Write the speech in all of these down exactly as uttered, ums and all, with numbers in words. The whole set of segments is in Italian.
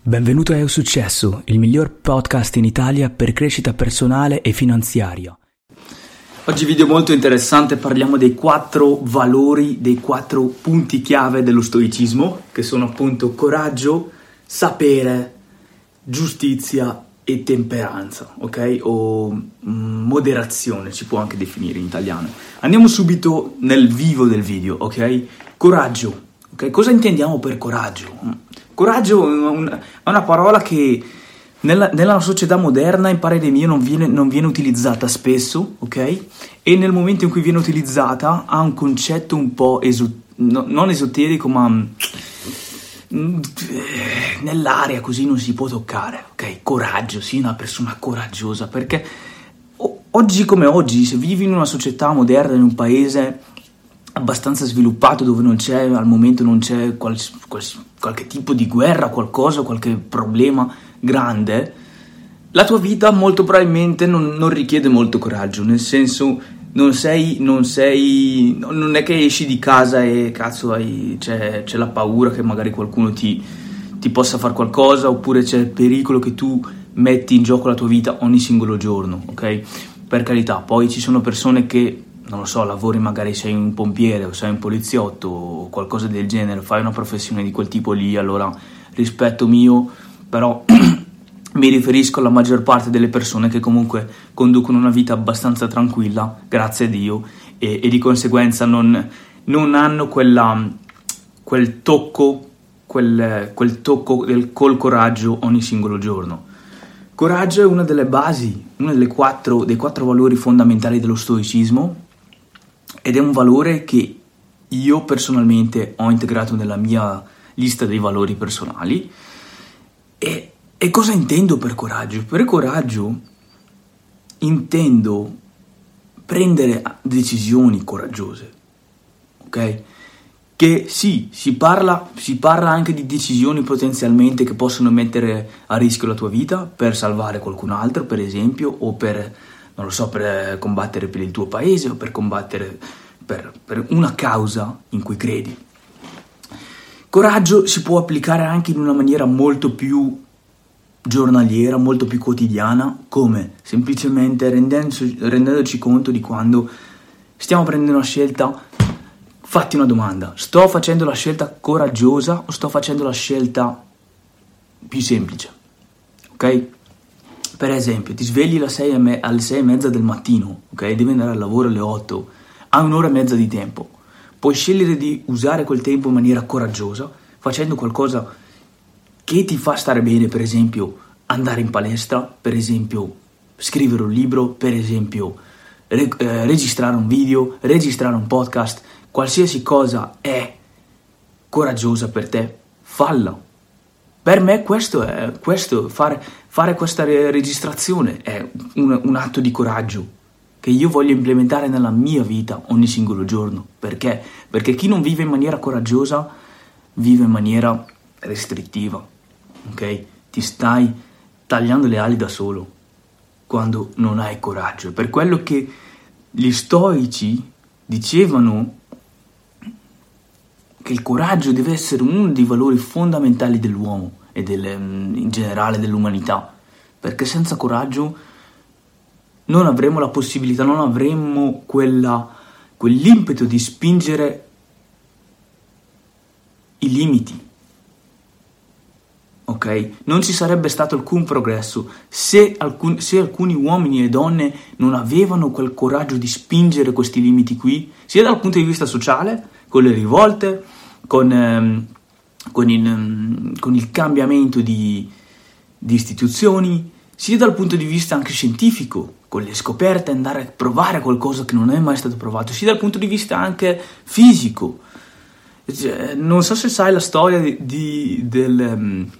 Benvenuto a Eo Successo, il miglior podcast in Italia per crescita personale e finanziaria. Oggi video molto interessante, parliamo dei quattro valori, dei quattro punti chiave dello stoicismo, che sono appunto coraggio, sapere, giustizia e temperanza, ok? O moderazione, si può anche definire in italiano. Andiamo subito nel vivo del video, ok? Coraggio, ok? Cosa intendiamo per coraggio? Coraggio è una parola che nella, nella società moderna, in parere mio, non viene, non viene utilizzata spesso, ok? E nel momento in cui viene utilizzata ha un concetto un po' esu- no, non esoterico, ma nell'aria così non si può toccare, ok? Coraggio, sì, una persona coraggiosa, perché oggi come oggi, se vivi in una società moderna, in un paese abbastanza sviluppato dove non c'è, al momento non c'è qual, qual, qualche tipo di guerra, qualcosa, qualche problema grande, la tua vita molto probabilmente non, non richiede molto coraggio, nel senso non sei, non sei, non è che esci di casa e cazzo hai, c'è, c'è la paura che magari qualcuno ti, ti possa fare qualcosa, oppure c'è il pericolo che tu metti in gioco la tua vita ogni singolo giorno, ok? Per carità, poi ci sono persone che non lo so, lavori, magari sei un pompiere o sei un poliziotto o qualcosa del genere, fai una professione di quel tipo lì, allora rispetto mio, però mi riferisco alla maggior parte delle persone che comunque conducono una vita abbastanza tranquilla, grazie a Dio, e, e di conseguenza non, non hanno quella, quel tocco, quel, quel tocco del, col coraggio ogni singolo giorno. Coraggio è una delle basi, uno dei quattro, dei quattro valori fondamentali dello stoicismo, ed è un valore che io personalmente ho integrato nella mia lista dei valori personali. E, e cosa intendo per coraggio? Per coraggio intendo prendere decisioni coraggiose, ok? Che sì, si parla, si parla anche di decisioni potenzialmente che possono mettere a rischio la tua vita per salvare qualcun altro, per esempio, o per... non lo so, per combattere per il tuo paese o per combattere per, per una causa in cui credi. Coraggio si può applicare anche in una maniera molto più giornaliera, molto più quotidiana, come semplicemente rendendoci, rendendoci conto di quando stiamo prendendo una scelta. Fatti una domanda: sto facendo la scelta coraggiosa o sto facendo la scelta più semplice? Ok? Per esempio, ti svegli alle sei e mezza del mattino, ok? Devi andare al lavoro alle otto, hai un'ora e mezza di tempo. Puoi scegliere di usare quel tempo in maniera coraggiosa, facendo qualcosa che ti fa stare bene, per esempio andare in palestra, per esempio scrivere un libro, per esempio re- eh, registrare un video, registrare un podcast. Qualsiasi cosa è coraggiosa per te, falla. Per me questo è questo, fare, fare questa re- registrazione è un, un atto di coraggio che io voglio implementare nella mia vita ogni singolo giorno. Perché? Perché chi non vive in maniera coraggiosa vive in maniera restrittiva, ok? Ti stai tagliando le ali da solo quando non hai coraggio. Per quello che gli stoici dicevano che il coraggio deve essere uno dei valori fondamentali dell'uomo e del, in generale dell'umanità, perché senza coraggio non avremo la possibilità, non avremo quella, quell'impeto di spingere i limiti, ok? Non ci sarebbe stato alcun progresso se, alcun, se alcuni uomini e donne non avevano quel coraggio di spingere questi limiti qui, sia dal punto di vista sociale, con le rivolte, con, ehm, con, il, um, con il cambiamento di, di istituzioni, sia dal punto di vista anche scientifico, con le scoperte, andare a provare qualcosa che non è mai stato provato, sia dal punto di vista anche fisico. Cioè, non so se sai la storia di, di, del... Um,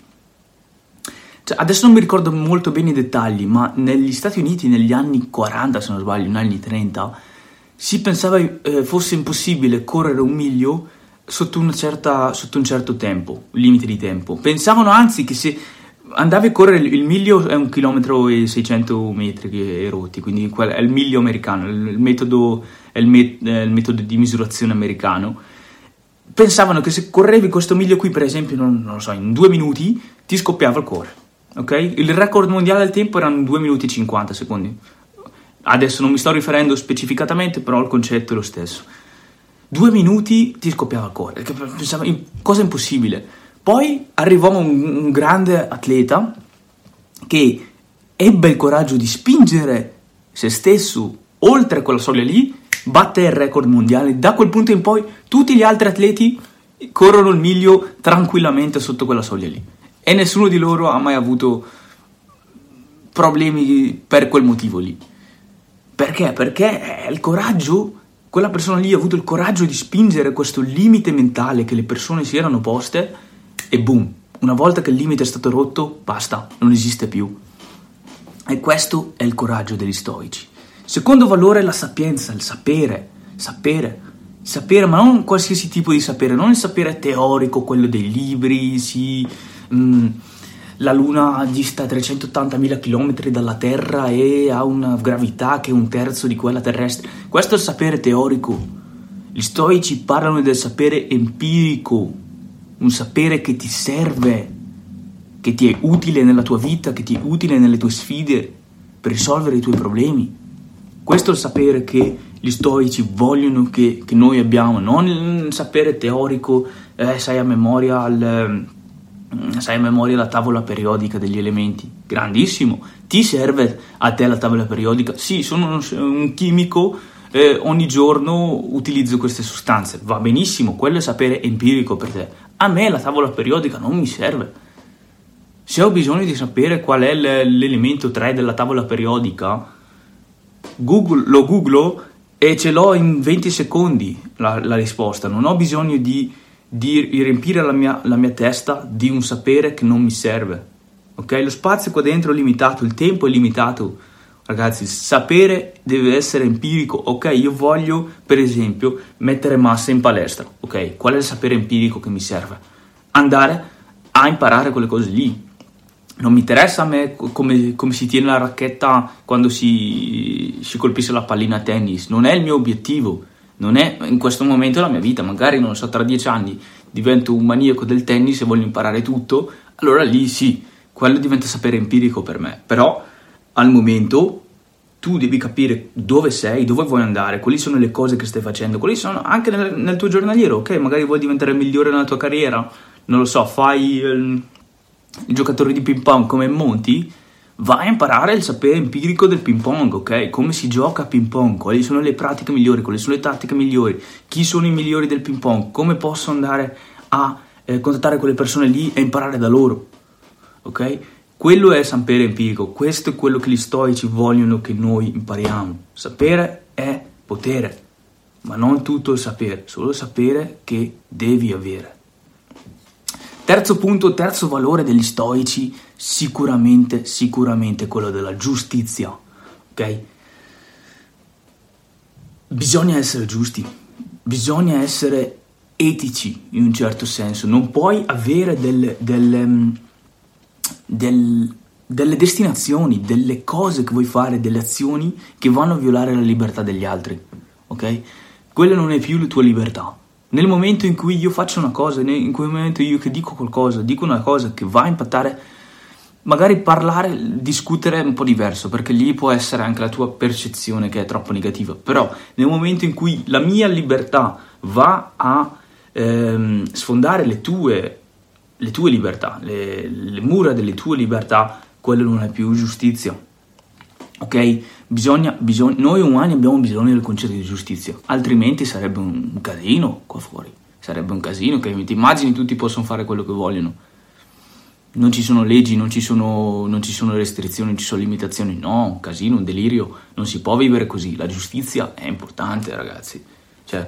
cioè, adesso non mi ricordo molto bene i dettagli, ma negli Stati Uniti negli anni quaranta, se non sbaglio, negli anni trenta, si pensava eh, fosse impossibile correre un miglio sotto, una certa, sotto un certo tempo, limite di tempo. Pensavano anzi che se andavi a correre il miglio è un chilometro e seicento metri e rotti, quindi è il miglio americano, il metodo, è il, met, è il metodo di misurazione americano. Pensavano che se correvi questo miglio qui, per esempio, non, non lo so, in due minuti ti scoppiava il cuore, ok? Il record mondiale al tempo erano due minuti e cinquanta secondi. Adesso non mi sto riferendo specificatamente, però il concetto è lo stesso. Due minuti ti scoppiava il cuore, pensavo, cosa impossibile. Poi arrivò un, un grande atleta che ebbe il coraggio di spingere se stesso oltre quella soglia lì, batte il record mondiale. Da quel punto in poi tutti gli altri atleti corrono il miglio tranquillamente sotto quella soglia lì e nessuno di loro ha mai avuto problemi per quel motivo lì. Perché? Perché il coraggio, quella persona lì ha avuto il coraggio di spingere questo limite mentale che le persone si erano poste e boom, una volta che il limite è stato rotto, basta, non esiste più. E questo è il coraggio degli stoici. Secondo valore è la sapienza, il sapere, sapere, sapere, ma non qualsiasi tipo di sapere, non il sapere teorico, quello dei libri, sì, mh, la luna dista trecentottantamila chilometri dalla Terra e ha una gravità che è un terzo di quella terrestre. Questo è il sapere teorico. Gli stoici parlano del sapere empirico, un sapere che ti serve, che ti è utile nella tua vita, che ti è utile nelle tue sfide per risolvere i tuoi problemi. Questo è il sapere che gli stoici vogliono che, che noi abbiamo, non il sapere teorico, eh, sai a memoria al... sai a memoria la tavola periodica degli elementi, grandissimo, ti serve a te la tavola periodica? Sì, sono un chimico, eh, ogni giorno utilizzo queste sostanze, va benissimo, quello è sapere empirico per te. A me la tavola periodica non mi serve. Se ho bisogno di sapere qual è l'elemento tre della tavola periodica, Google, lo googlo e ce l'ho in venti secondi la, la risposta, non ho bisogno di di riempire la mia, la mia testa di un sapere che non mi serve, ok? Lo spazio qua dentro è limitato, il tempo è limitato, ragazzi, il sapere deve essere empirico, ok? Io voglio, per esempio, mettere massa in palestra, ok? Qual è il sapere empirico che mi serve? Andare a imparare quelle cose lì. Non mi interessa a me come, come si tiene la racchetta quando si, si colpisce la pallina a tennis, non è il mio obiettivo. Non è in questo momento la mia vita, magari non lo so, tra dieci anni divento un maniaco del tennis e voglio imparare tutto, allora lì sì, quello diventa sapere empirico per me, però al momento tu devi capire dove sei, dove vuoi andare, quali sono le cose che stai facendo, quali sono anche nel, nel tuo giornaliero, ok? Magari vuoi diventare migliore nella tua carriera, non lo so, fai ehm, il giocatore di ping pong come Monti, vai a imparare il sapere empirico del ping pong, ok? Come si gioca a ping pong, quali sono le pratiche migliori, quali sono le tattiche migliori, chi sono i migliori del ping pong, come posso andare a eh, contattare quelle persone lì e imparare da loro, ok? Quello è sapere empirico, questo è quello che gli stoici vogliono che noi impariamo. Sapere è potere, ma non tutto il sapere, solo il sapere che devi avere. Terzo punto, terzo valore degli stoici, sicuramente, sicuramente quello della giustizia, ok? Bisogna essere giusti, bisogna essere etici in un certo senso, non puoi avere delle, delle, delle, delle destinazioni, delle cose che vuoi fare, delle azioni che vanno a violare la libertà degli altri, ok? Quella non è più la tua libertà. Nel momento in cui io faccio una cosa, in quel momento io che dico qualcosa, dico una cosa che va a impattare, magari parlare, discutere è un po' diverso, perché lì può essere anche la tua percezione che è troppo negativa, però nel momento in cui la mia libertà va a ehm, sfondare le tue, le tue libertà, le, le mura delle tue libertà, quello non è più giustizia, ok? Bisogna, bisogna, noi umani abbiamo bisogno del concetto di giustizia, altrimenti sarebbe un, un casino qua fuori, sarebbe un casino che ti immagini tutti possono fare quello che vogliono, non ci sono leggi, non ci sono, non ci sono restrizioni, non ci sono limitazioni, no, un casino, un delirio, non si può vivere così, la giustizia è importante, ragazzi, cioè,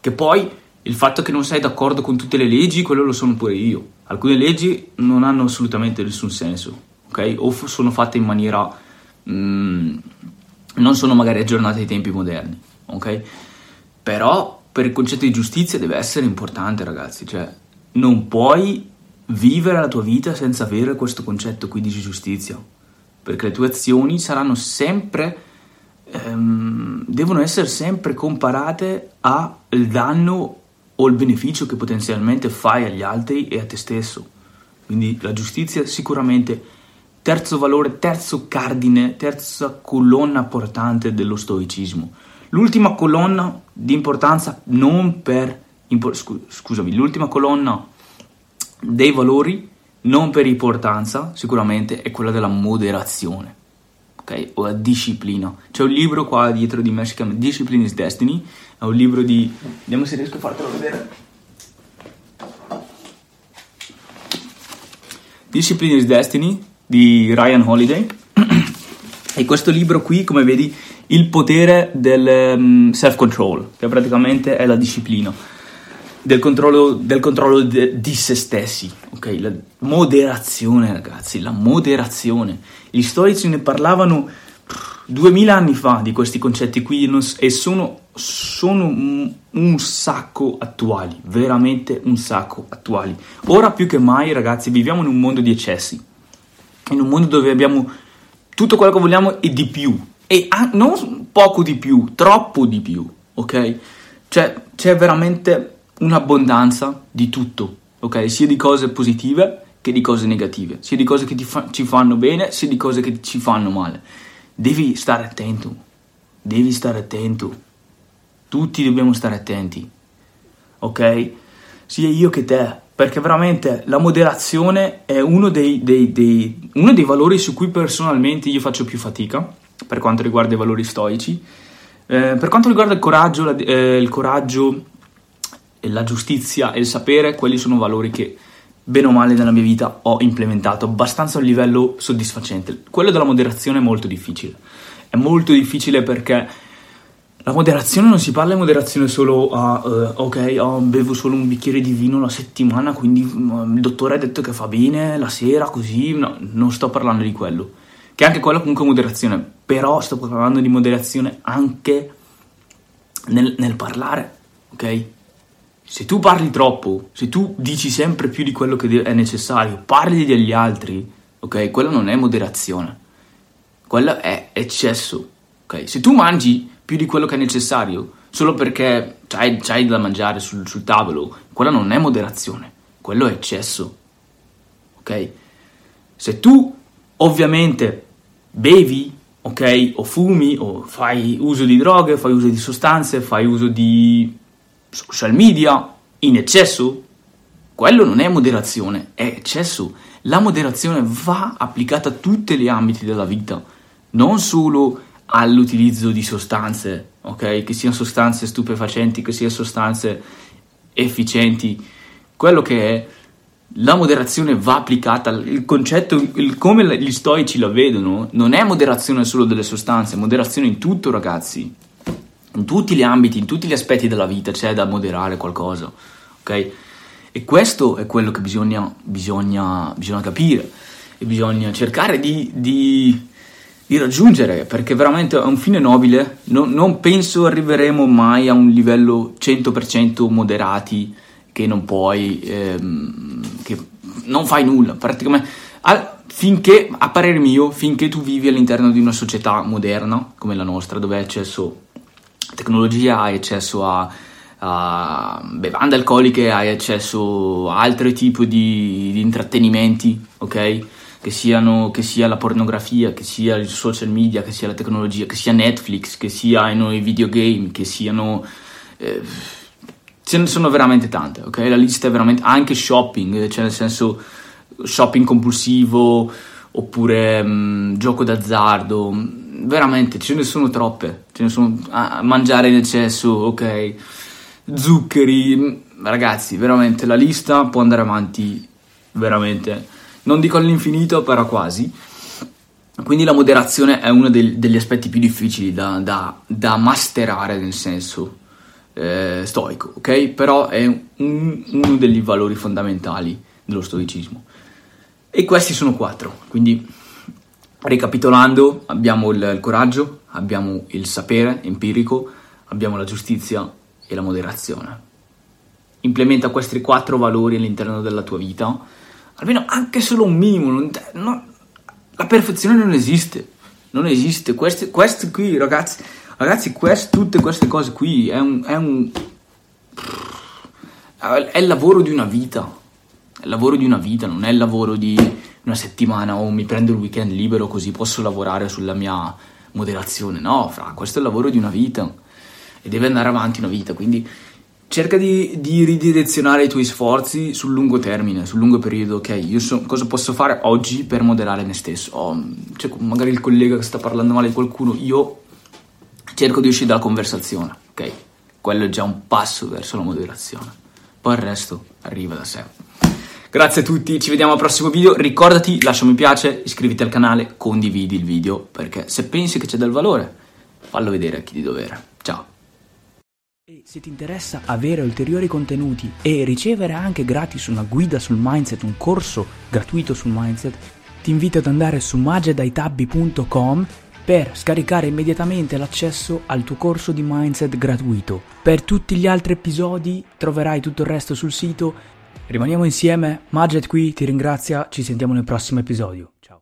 che poi il fatto che non sei d'accordo con tutte le leggi, quello lo sono pure io, alcune leggi non hanno assolutamente nessun senso, ok? O f- sono fatte in maniera mm, non sono magari aggiornate ai tempi moderni, ok? Però per il concetto di giustizia deve essere importante, ragazzi, cioè non puoi vivere la tua vita senza avere questo concetto qui di giustizia, perché le tue azioni saranno sempre ehm, devono essere sempre comparate al danno o il beneficio che potenzialmente fai agli altri e a te stesso, Quindi la giustizia sicuramente terzo valore, terzo cardine, terza colonna portante dello stoicismo. L'ultima colonna di importanza non per impor- scu- scusami, l'ultima colonna dei valori non per importanza sicuramente è quella della moderazione, ok? O la disciplina. C'è un libro qua dietro di me, si chiama Discipline is Destiny, è un libro di, vediamo se riesco a fartelo vedere. Discipline is Destiny di Ryan Holiday e questo libro qui, come vedi, il potere del um, self-control, che praticamente è la disciplina, del controllo, del controllo de, di se stessi, ok? La moderazione, ragazzi, la moderazione. Gli storici ne parlavano duemila anni fa di questi concetti qui e sono, sono un, un sacco attuali, veramente un sacco attuali. Ora più che mai, ragazzi, viviamo in un mondo di eccessi, in un mondo dove abbiamo tutto quello che vogliamo e di più, e ah, non poco di più, troppo di più, ok? Cioè c'è veramente un'abbondanza di tutto, ok? Sia di cose positive che di cose negative, sia di cose che ti fa- ci fanno bene, sia di cose che ci fanno male. Devi stare attento, devi stare attento, tutti dobbiamo stare attenti, ok? Sia io che te, perché veramente la moderazione è uno dei, dei, dei, uno dei valori su cui personalmente io faccio più fatica, per quanto riguarda i valori stoici. Eh, per quanto riguarda il coraggio, la, eh, il coraggio, e la giustizia e il sapere, quelli sono valori che bene o male nella mia vita ho implementato abbastanza a un livello soddisfacente. Quello della moderazione è molto difficile, è molto difficile perché la moderazione non si parla di moderazione solo a uh, ok, oh, bevo solo un bicchiere di vino la settimana, quindi uh, il dottore ha detto che fa bene la sera, così. No, non sto parlando di quello, che anche quello comunque è moderazione, però sto parlando di moderazione anche nel, nel parlare, ok? Se tu parli troppo, se tu dici sempre più di quello che è necessario, parli degli altri, ok? Quello non è moderazione, quello è eccesso, ok? Se tu mangi più di quello che è necessario, solo perché c'hai, c'hai da mangiare sul, sul tavolo, quello non è moderazione, quello è eccesso, ok? Se tu ovviamente bevi, ok? O fumi, o fai uso di droghe, fai uso di sostanze, fai uso di social media in eccesso, quello non è moderazione, è eccesso. La moderazione va applicata a tutti gli ambiti della vita, non solo all'utilizzo di sostanze, ok? Che siano sostanze stupefacenti, che siano sostanze efficienti, quello che è, la moderazione va applicata. Il concetto, il, come gli stoici la vedono, non è moderazione solo delle sostanze, è moderazione in tutto, ragazzi. In tutti gli ambiti, in tutti gli aspetti della vita c'è da moderare qualcosa, ok? E questo è quello che bisogna, bisogna, bisogna capire e bisogna cercare di, di, di raggiungere, perché veramente è un fine nobile. No, non penso arriveremo mai a un livello cento per cento moderati che non puoi, ehm, che non fai nulla, praticamente. Al, finché, a parere mio, finché tu vivi all'interno di una società moderna come la nostra, dove è accesso tecnologia, hai accesso a, a bevande alcoliche, hai accesso a altri tipi di, di intrattenimenti, ok? Che siano, che sia la pornografia, che sia il social media, che sia la tecnologia, che sia Netflix, che siano i videogame, che siano eh, ce ne sono veramente tante, ok? La lista è veramente, anche shopping, cioè nel senso shopping compulsivo, oppure mh, gioco d'azzardo, veramente ce ne sono troppe, ce ne sono, ah, mangiare in eccesso, ok, zuccheri, ragazzi, veramente la lista può andare avanti, veramente, non dico all'infinito, però quasi. Quindi la moderazione è uno dei, degli aspetti più difficili da, da, da masterare nel senso eh, stoico, ok, però è un, uno degli valori fondamentali dello stoicismo. E questi sono quattro, quindi ricapitolando abbiamo il, il coraggio, abbiamo il sapere empirico, abbiamo la giustizia e la moderazione. Implementa questi quattro valori all'interno della tua vita, almeno anche solo un minimo, non, no, la perfezione non esiste, non esiste, queste, queste qui ragazzi, ragazzi quest, tutte queste cose qui è un, è un, è il lavoro di una vita. è il lavoro di una vita, non è il lavoro di una settimana o mi prendo il weekend libero così posso lavorare sulla mia moderazione. No, fra, questo è il lavoro di una vita e deve andare avanti una vita, quindi cerca di, di ridirezionare i tuoi sforzi sul lungo termine, sul lungo periodo. Ok, io so, cosa posso fare oggi per moderare me stesso? Oh, cioè, magari il collega che sta parlando male di qualcuno, io cerco di uscire dalla conversazione, ok? Quello è già un passo verso la moderazione. Poi il resto arriva da sé. Grazie a tutti, ci vediamo al prossimo video. Ricordati, lascia un mi piace, iscriviti al canale, condividi il video, perché se pensi che c'è del valore, fallo vedere a chi di dovere. Ciao! E se ti interessa avere ulteriori contenuti e ricevere anche gratis una guida sul mindset, un corso gratuito sul mindset, ti invito ad andare su magedaitabby punto com per scaricare immediatamente l'accesso al tuo corso di mindset gratuito. Per tutti gli altri episodi troverai tutto il resto sul sito. Rimaniamo insieme, Maged qui ti ringrazia, ci sentiamo nel prossimo episodio. Ciao.